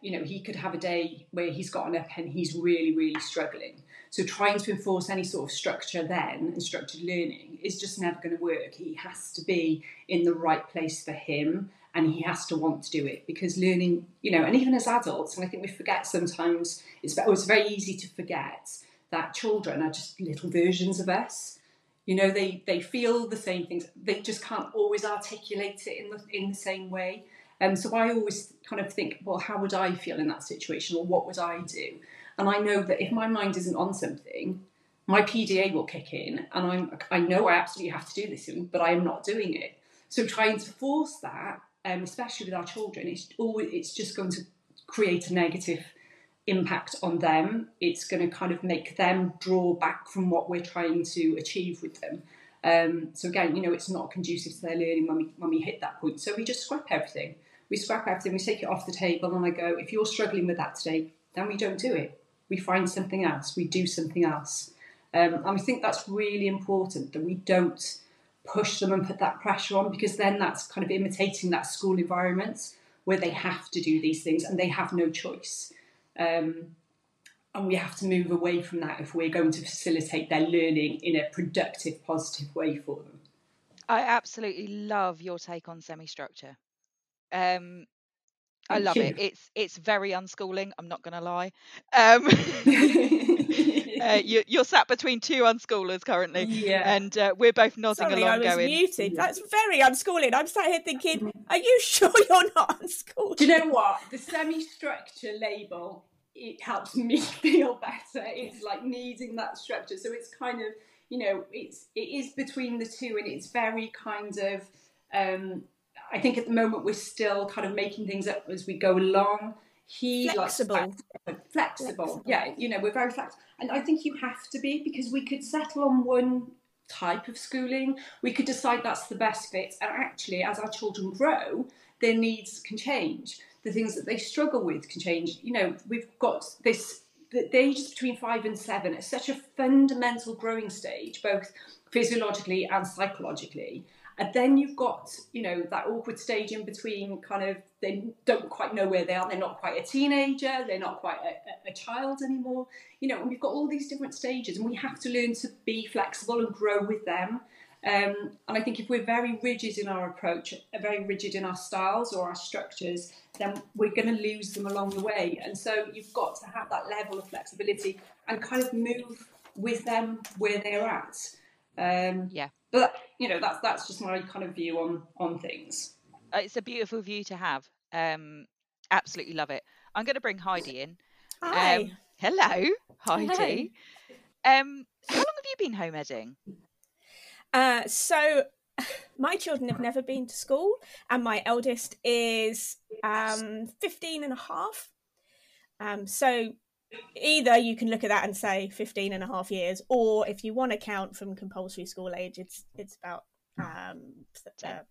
You know, he could have a day where he's gotten up and he's really, really struggling. So trying to enforce any sort of structure then and structured learning is just never going to work. He has to be in the right place for him, and he has to want to do it, because learning, you know, and even as adults, and I think we forget sometimes, it's very easy to forget that children are just little versions of us. You know, they feel the same things. They just can't always articulate it in the same way. So I always kind of think, well, how would I feel in that situation, or what would I do? And I know that if my mind isn't on something, my PDA will kick in, and I know I absolutely have to do this, but I am not doing it. So trying to force that, especially with our children, it's just going to create a negative impact on them. It's going to kind of make them draw back from what we're trying to achieve with them. So again, you know, it's not conducive to their learning when we hit that point. So we just scrap everything. We scrap everything, we take it off the table, and I go, if you're struggling with that today, then we don't do it. We find something else, we do something else. And I think that's really important, that we don't push them and put that pressure on, because then that's kind of imitating that school environment where they have to do these things and they have no choice. And we have to move away from that if we're going to facilitate their learning in a productive, positive way for them. I absolutely love your take on semi-structure. I love it. It's very unschooling, I'm not going to lie. You're sat between two unschoolers currently, yeah. And we're both nodding along. Sorry, I was muted. That's very unschooling. I'm sat here thinking, are you sure you're not unschooling? Do you know what? The semi-structure label, it helps me feel better. It's like needing that structure. So it's kind of, you know, it is between the two, and it's very kind of... I think at the moment we're still kind of making things up as we go along. Flexible. Yeah, you know, we're very flexible. And I think you have to be, because we could settle on one type of schooling. We could decide that's the best fit. And actually, as our children grow, their needs can change. The things that they struggle with can change. You know, we've got this, the ages between 5 and 7 at such a fundamental growing stage, both physiologically and psychologically. And then you've got, you know, that awkward stage in between, kind of, they don't quite know where they are. They're not quite a teenager. They're not quite a child anymore. You know, and we've got all these different stages, and we have to learn to be flexible and grow with them. And I think if we're very rigid in our approach, very rigid in our styles or our structures, then we're going to lose them along the way. And so you've got to have that level of flexibility and kind of move with them where they're at. Yeah. But, you know, that's just my kind of view on things. It's a beautiful view to have. Absolutely love it. I'm going to bring Heidi in. Hi. Hello, Heidi. Hi. How long have you been home edding? So my children have never been to school, and my eldest is 15 and a half. So Either you can look at that and say 15 and a half years, or if you want to count from compulsory school age, it's about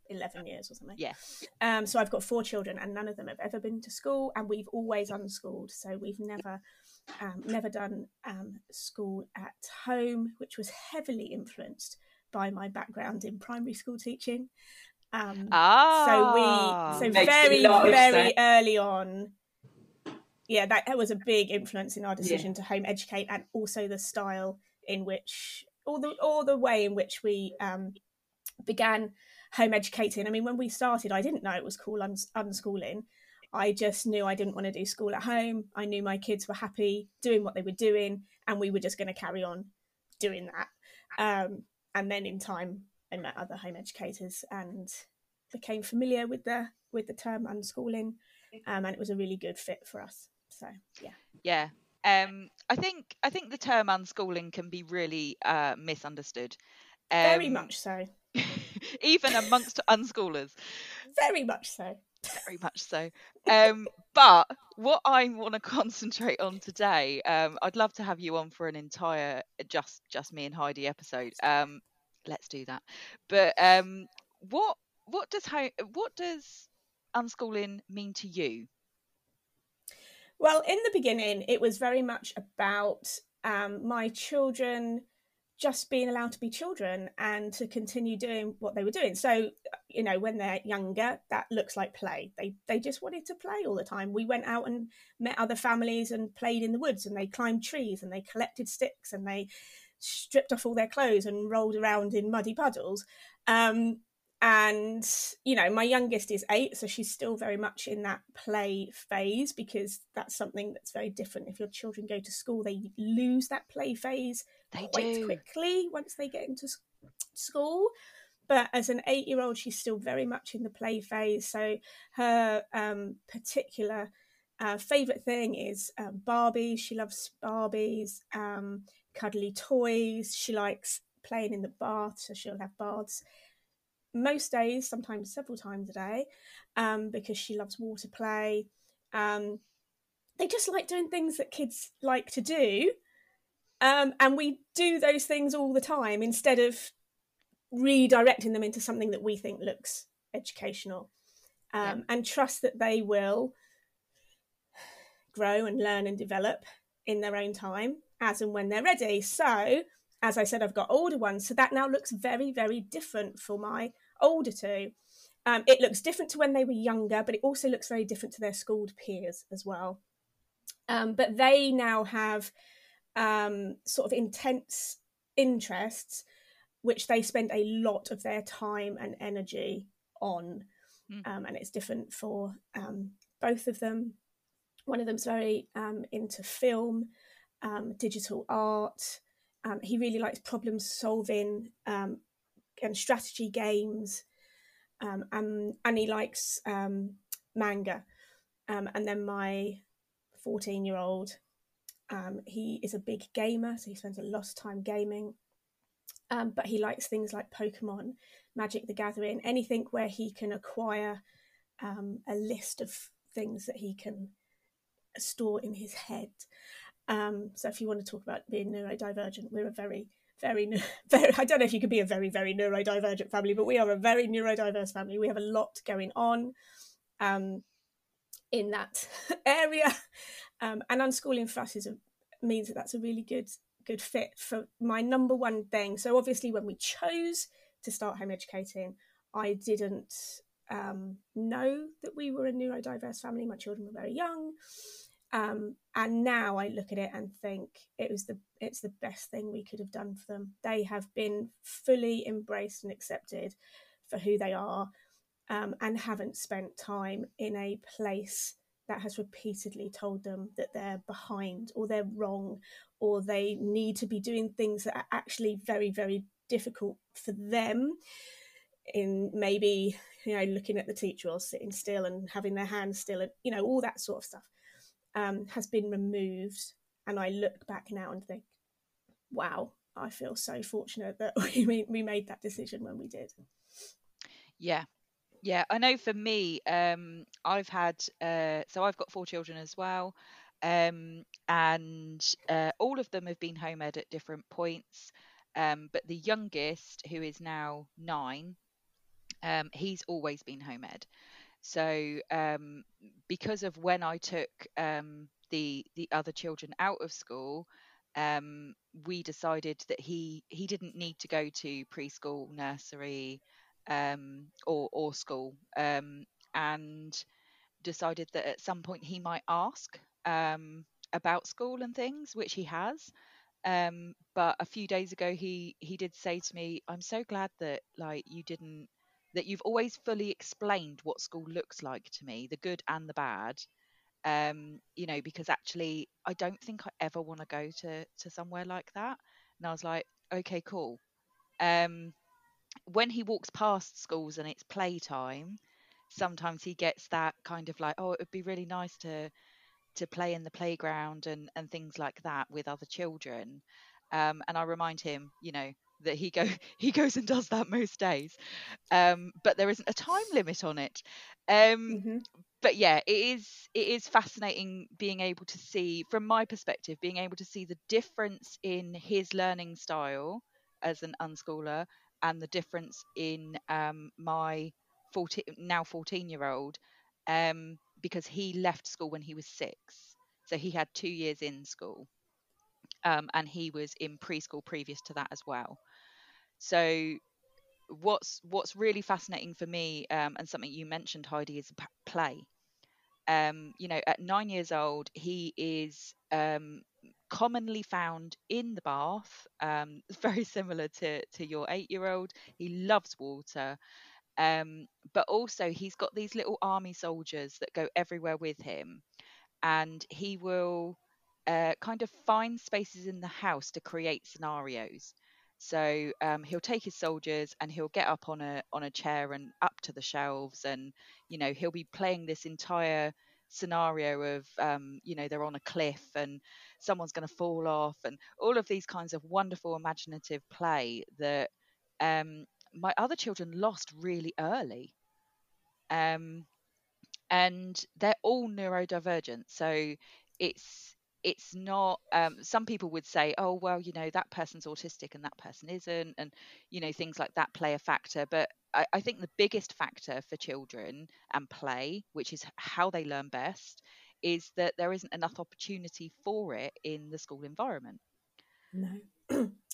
11 years or something. Yeah. So I've got 4 children and none of them have ever been to school, and we've always unschooled. So we've never done school at home, which was heavily influenced by my background in primary school teaching. So very early on, yeah, that was a big influence in our decision to home educate, and also the style in which, or the way in which we began home educating. I mean, when we started, I didn't know it was called unschooling. I just knew I didn't want to do school at home. I knew my kids were happy doing what they were doing, and we were just going to carry on doing that. And then in time, I met other home educators and became familiar with the term unschooling, and it was a really good fit for us. So yeah. I think the term unschooling can be really misunderstood. Very much so. Even amongst unschoolers. Very much so. Very much so. But what I want to concentrate on today, I'd love to have you on for an entire just me and Heidi episode. Let's do that. But what does unschooling mean to you? Well, in the beginning, it was very much about my children just being allowed to be children and to continue doing what they were doing. So, you know, when they're younger, that looks like play. They just wanted to play all the time. We went out and met other families and played in the woods, and they climbed trees and they collected sticks and they stripped off all their clothes and rolled around in muddy puddles. And, you know, my youngest is 8, so she's still very much in that play phase, because that's something that's very different. If your children go to school, they lose that play phase quite quickly once they get into school. But as an 8-year-old, she's still very much in the play phase. So her particular favourite thing is Barbies. She loves Barbies, cuddly toys. She likes playing in the bath, so she'll have baths most days, sometimes several times a day, because she loves water play. They just like doing things that kids like to do, and we do those things all the time instead of redirecting them into something that we think looks educational, and trust that they will grow and learn and develop in their own time as and when they're ready. So, as I said, I've got older ones, so that now looks very, very different for my older two. It looks different to when they were younger, but it also looks very different to their schooled peers as well. But they now have sort of intense interests, which they spend a lot of their time and energy on. And it's different for both of them. One of them's very into film, digital art. He really likes problem solving and strategy games, and he likes manga. And then my 14-year-old, he is a big gamer, so he spends a lot of time gaming. But he likes things like Pokemon, Magic the Gathering, anything where he can acquire a list of things that he can store in his head. So if you want to talk about being neurodivergent, we're a very, very, very, I don't know if you could be a very, very neurodivergent family, but we are a very neurodiverse family. We have a lot going on in that area. And unschooling for us means that's a really good fit for my number one thing. So obviously when we chose to start home educating, I didn't know that we were a neurodiverse family. My children were very young. And now I look at it and think it's the best thing we could have done for them. They have been fully embraced and accepted for who they are, and haven't spent time in a place that has repeatedly told them that they're behind or they're wrong or they need to be doing things that are actually very, very difficult for them. In maybe, you know, looking at the teacher or sitting still and having their hands still, and, you know, all that sort of stuff. Has been removed, and I look back now and think, wow, I feel so fortunate that we made that decision when we did. Yeah, I know for me, I've got 4 children as well, And all of them have been home ed at different points. But the youngest, who is now 9, he's always been home ed. So because of when I took the other children out of school, we decided that he didn't need to go to preschool, nursery, or school, and decided that at some point he might ask about school and things, which he has. But a few days ago, he did say to me, "I'm so glad that that you've always fully explained what school looks like to me, the good and the bad, because actually I don't think I ever want to go to somewhere like that." And I was like, okay, cool. When he walks past schools and it's playtime, sometimes he gets that kind of like, oh, it would be really nice to play in the playground and things like that with other children. And I remind him, that he goes and does that most days, but there isn't a time limit on it. But yeah, it is fascinating being able to see, from my perspective, being able to see the difference in his learning style as an unschooler and the difference in my 14-year-old, because he left school when he was 6, so he had 2 years in school, and he was in preschool previous to that as well. So what's really fascinating for me, and something you mentioned, Heidi, is play. At 9 years old, he is commonly found in the bath, very similar to your 8-year-old. He loves water, but also he's got these little army soldiers that go everywhere with him, and he will kind of find spaces in the house to create scenarios. So he'll take his soldiers and he'll get up on a chair and up to the shelves, and he'll be playing this entire scenario of they're on a cliff and someone's going to fall off, and all of these kinds of wonderful imaginative play that my other children lost really early, and they're all neurodivergent. So it's not, some people would say, oh, well, that person's autistic and that person isn't, and things like that play a factor. But I think the biggest factor for children and play, which is how they learn best, is that there isn't enough opportunity for it in the school environment. No,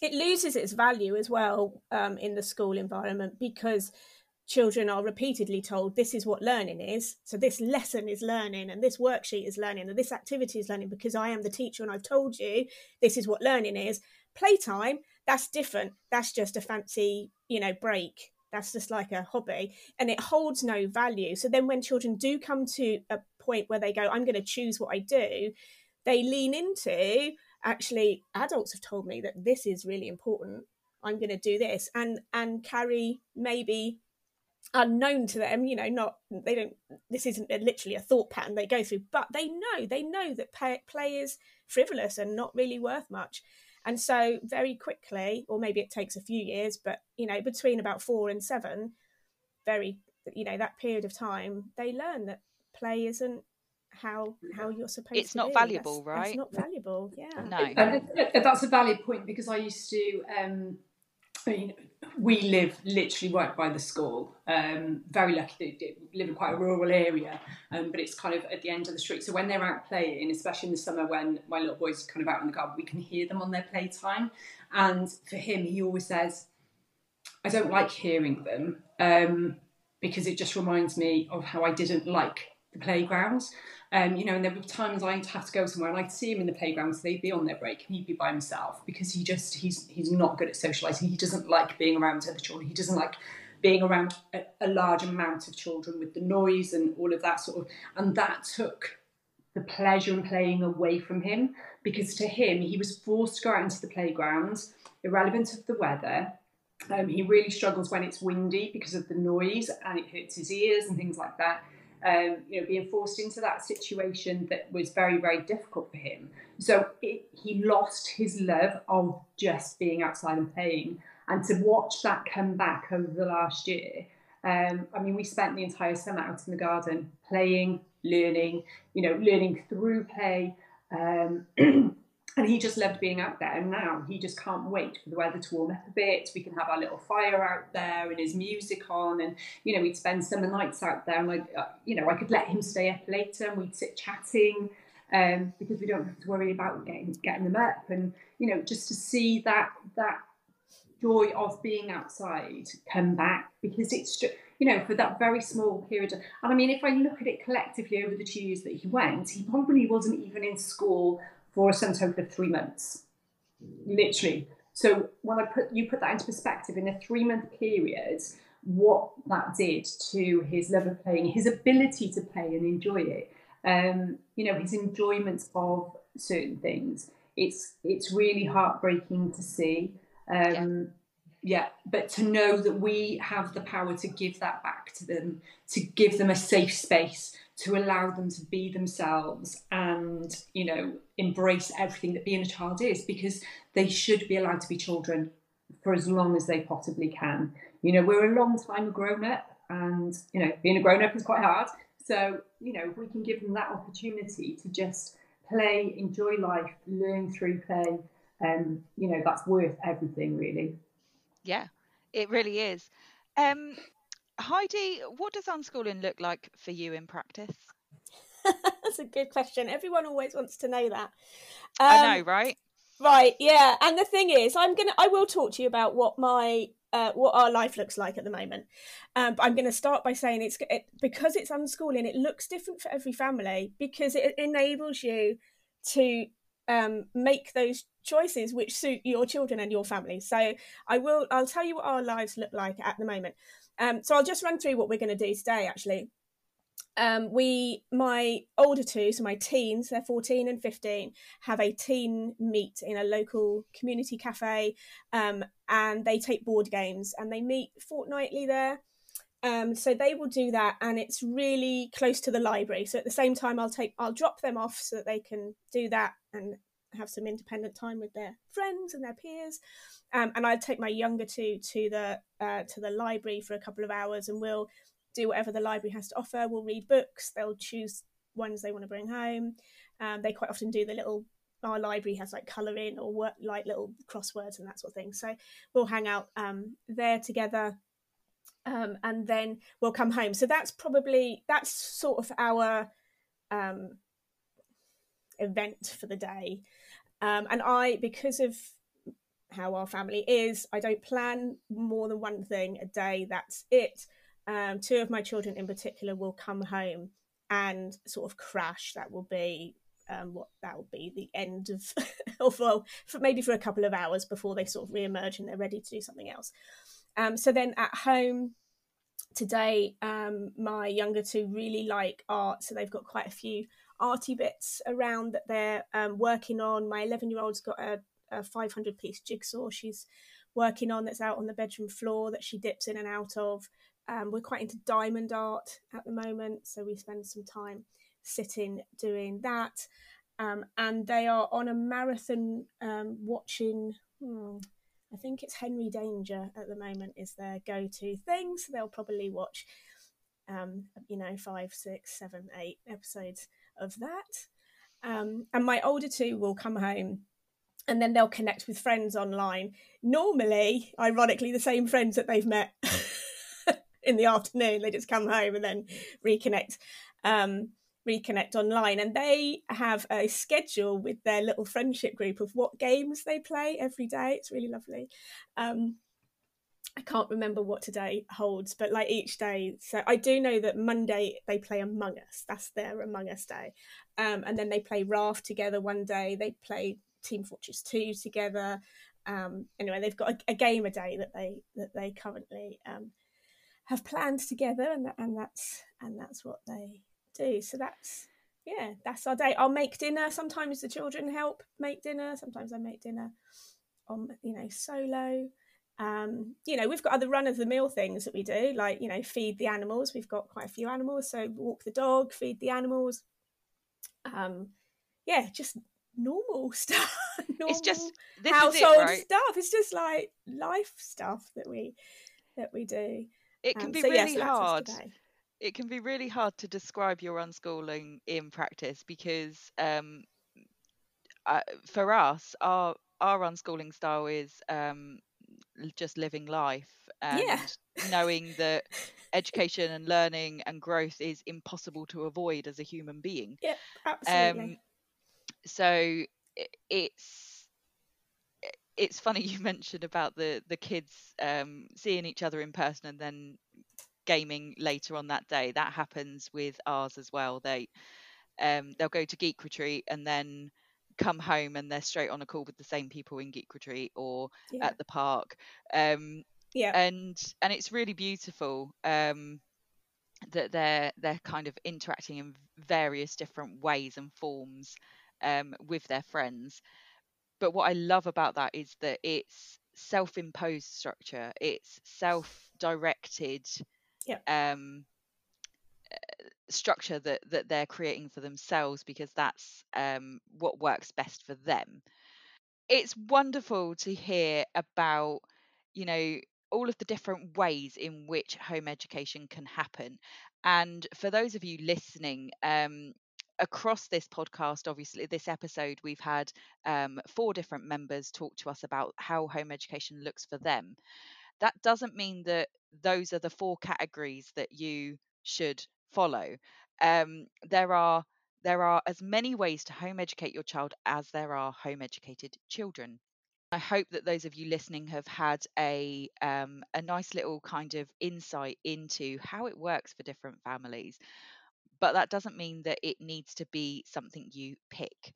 it loses its value as well in the school environment, because children are repeatedly told this is what learning is. So this lesson is learning, and this worksheet is learning, and this activity is learning, because I am the teacher and I've told you this is what learning is. Playtime, that's different. That's just a fancy, break. That's just like a hobby, and it holds no value. So then when children do come to a point where they go, I'm going to choose what I do, they lean into, actually, adults have told me that this is really important. I'm going to do this, and carry maybe unknown to them, this isn't literally a thought pattern they go through, but they know that play is frivolous and not really worth much. And so very quickly, or maybe it takes a few years, but between about 4 and 7, very that period of time, they learn that play isn't how you're supposed to. It's not valuable, right? It's not valuable, yeah. No, that's a valid point, because I used to we live literally right by the school. Very lucky that we live in quite a rural area, but it's kind of at the end of the street. So when they're out playing, especially in the summer when my little boy's kind of out in the garden, we can hear them on their playtime. And for him, he always says, I don't like hearing them, because it just reminds me of how I didn't like the playgrounds. And there were times I'd have to go somewhere and I'd see him in the playground, so they'd be on their break and he'd be by himself, because he's not good at socialising. He doesn't like being around other children. He doesn't like being around a large amount of children with the noise and all of that sort of, and that took the pleasure in playing away from him, because to him, he was forced to go out into the playground, irrelevant of the weather. He really struggles when it's windy because of the noise, and it hurts his ears and things like that. Being forced into that situation that was very, very difficult for him. So he lost his love of just being outside and playing. And to watch that come back over the last year, we spent the entire summer out in the garden, playing, learning, learning through play. And he just loved being out there. And now he just can't wait for the weather to warm up a bit. We can have our little fire out there and his music on. And, you know, we'd spend summer nights out there. And, I could let him stay up later and we'd sit chatting because we don't have to worry about getting them up. And, you know, just to see that joy of being outside come back, because it's just, you know, for that very small period. And I mean, if I look at it collectively over the 2 years that he went, he probably wasn't even in school for a sum total of 3 months, literally. So when you put that into perspective, in a 3 month period, what that did to his love of playing, his ability to play and enjoy it, his enjoyment of certain things, it's really heartbreaking to see. But to know that we have the power to give that back to them, to give them a safe space, to allow them to be themselves and, you know, embrace everything that being a child is, because they should be allowed to be children for as long as they possibly can. You know, we're a long time grown up and, you know, being a grown up is quite hard. So, you know, if we can give them that opportunity to just play, enjoy life, learn through play, that's worth everything, really. Yeah, it really is. Heidi, what does unschooling look like for you in practice? That's a good question. Everyone always wants to know that. I know, right? Right, yeah. And the thing is, I will talk to you about what my what our life looks like at the moment. But I'm going to start by saying because it's unschooling, it looks different for every family, because it enables you to make those choices which suit your children and your family. So I'll tell you what our lives look like at the moment. So I'll just run through what we're going to do today, actually. My older two, so my teens, they're 14 and 15, have a teen meet in a local community cafe, and they take board games and they meet fortnightly there. So they will do that, and it's really close to the library. So at the same time, I'll drop them off so that they can do that and have some independent time with their friends and their peers, and I'll take my younger two to the library for a couple of hours, and we'll do whatever the library has to offer. We'll read books. They'll choose ones they want to bring home. They quite often do our library has like colouring or work, like little crosswords and that sort of thing. So we'll hang out there together, and then we'll come home. So that's sort of our event for the day, and I, because of how our family is, I don't plan more than one thing a day. That's it. Two of my children in particular will come home and sort of crash. That will be the end of maybe for a couple of hours before they sort of re-emerge and they're ready to do something else. So then at home today, my younger two really like art, so they've got quite a few arty bits around that they're working on. My 11-year-old's got a 500-piece jigsaw she's working on that's out on the bedroom floor that she dips in and out of. We're quite into diamond art at the moment, so we spend some time sitting doing that. And they are on a marathon watching, I think it's Henry Danger at the moment is their go-to thing, so they'll probably watch 5, 6, 7, 8 episodes of that. And my older two will come home and then they'll connect with friends online, normally ironically the same friends that they've met in the afternoon. They just come home and then reconnect online, and they have a schedule with their little friendship group of what games they play every day. It's really lovely. I can't remember what today holds, but like each day. So I do know that Monday they play Among Us. That's their Among Us day. And then they play Raft together one day. They play Team Fortress 2 together. Anyway, they've got a game a day that they currently have planned together, and that's what they do. So that's our day. I'll make dinner. Sometimes the children help make dinner. Sometimes I make dinner on solo. We've got other run of the mill things that we do, like, feed the animals. We've got quite a few animals, so walk the dog, feed the animals. Just normal stuff. It's just this household is it, right? Stuff. It's just like life stuff that we do. It can be really hard. It can be really hard to describe your unschooling in practice because for us, our unschooling style is just living life and knowing that education and learning and growth is impossible to avoid as a human being. Yeah, absolutely. So it's funny you mentioned about the kids seeing each other in person and then gaming later on that day. That happens with ours as well. They'll go to Geek Retreat and then come home and they're straight on a call with the same people in Geek Retreat or at the park. And it's really beautiful that they're kind of interacting in various different ways and forms with their friends. But what I love about that is that it's self-imposed structure. It's self-directed structure that they're creating for themselves, because that's what works best for them. It's wonderful to hear about, you know, all of the different ways in which home education can happen. And for those of you listening, across this podcast, obviously this episode, we've had 4 different members talk to us about how home education looks for them. That doesn't mean that those are the 4 categories that you should follow. There are as many ways to home educate your child as there are home educated children. I hope that those of you listening have had a nice little kind of insight into how it works for different families. But that doesn't mean that it needs to be something you pick.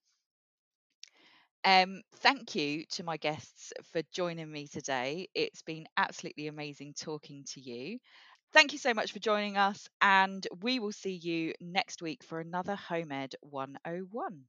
Thank you to my guests for joining me today. It's been absolutely amazing talking to you. Thank you so much for joining us, and we will see you next week for another Home Ed 101.